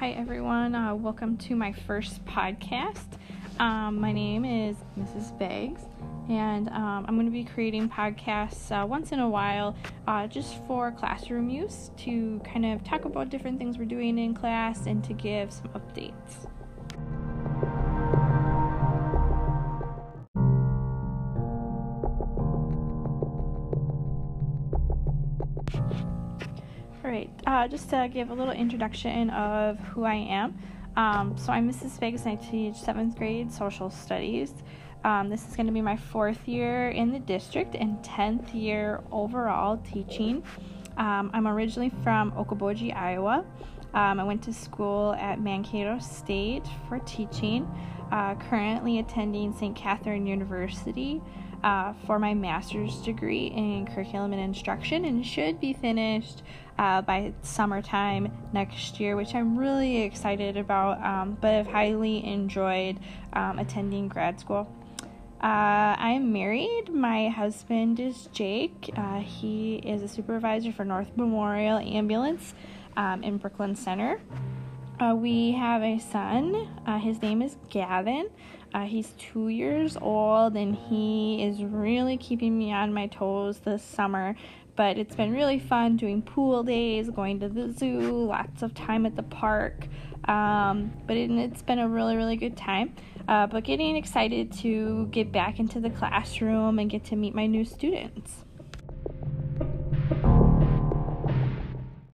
Hi everyone, welcome to my first podcast. My name is Mrs. Beggs, and I'm going to be creating podcasts once in a while just for classroom use, to kind of talk about different things we're doing in class and to give some updates. Alright, just to give a little introduction of who I am. So I'm Mrs. Vegas, and I teach 7th grade social studies. This is going to be my 4th year in the district and 10th year overall teaching. I'm originally from Okoboji, Iowa. I went to school at Mankato State for teaching, currently attending St. Catherine University for my master's degree in curriculum and instruction, and should be finished by summertime next year, which I'm really excited about, but I've highly enjoyed attending grad school. I'm married. My husband is Jake. He is a supervisor for North Memorial Ambulance in Brooklyn Center. We have a son. His name is Gavin. He's 2 years old, and he is really keeping me on my toes this summer. But it's been really fun doing pool days, going to the zoo, lots of time at the park. But it's been a really, really good time. But getting excited to get back into the classroom and get to meet my new students.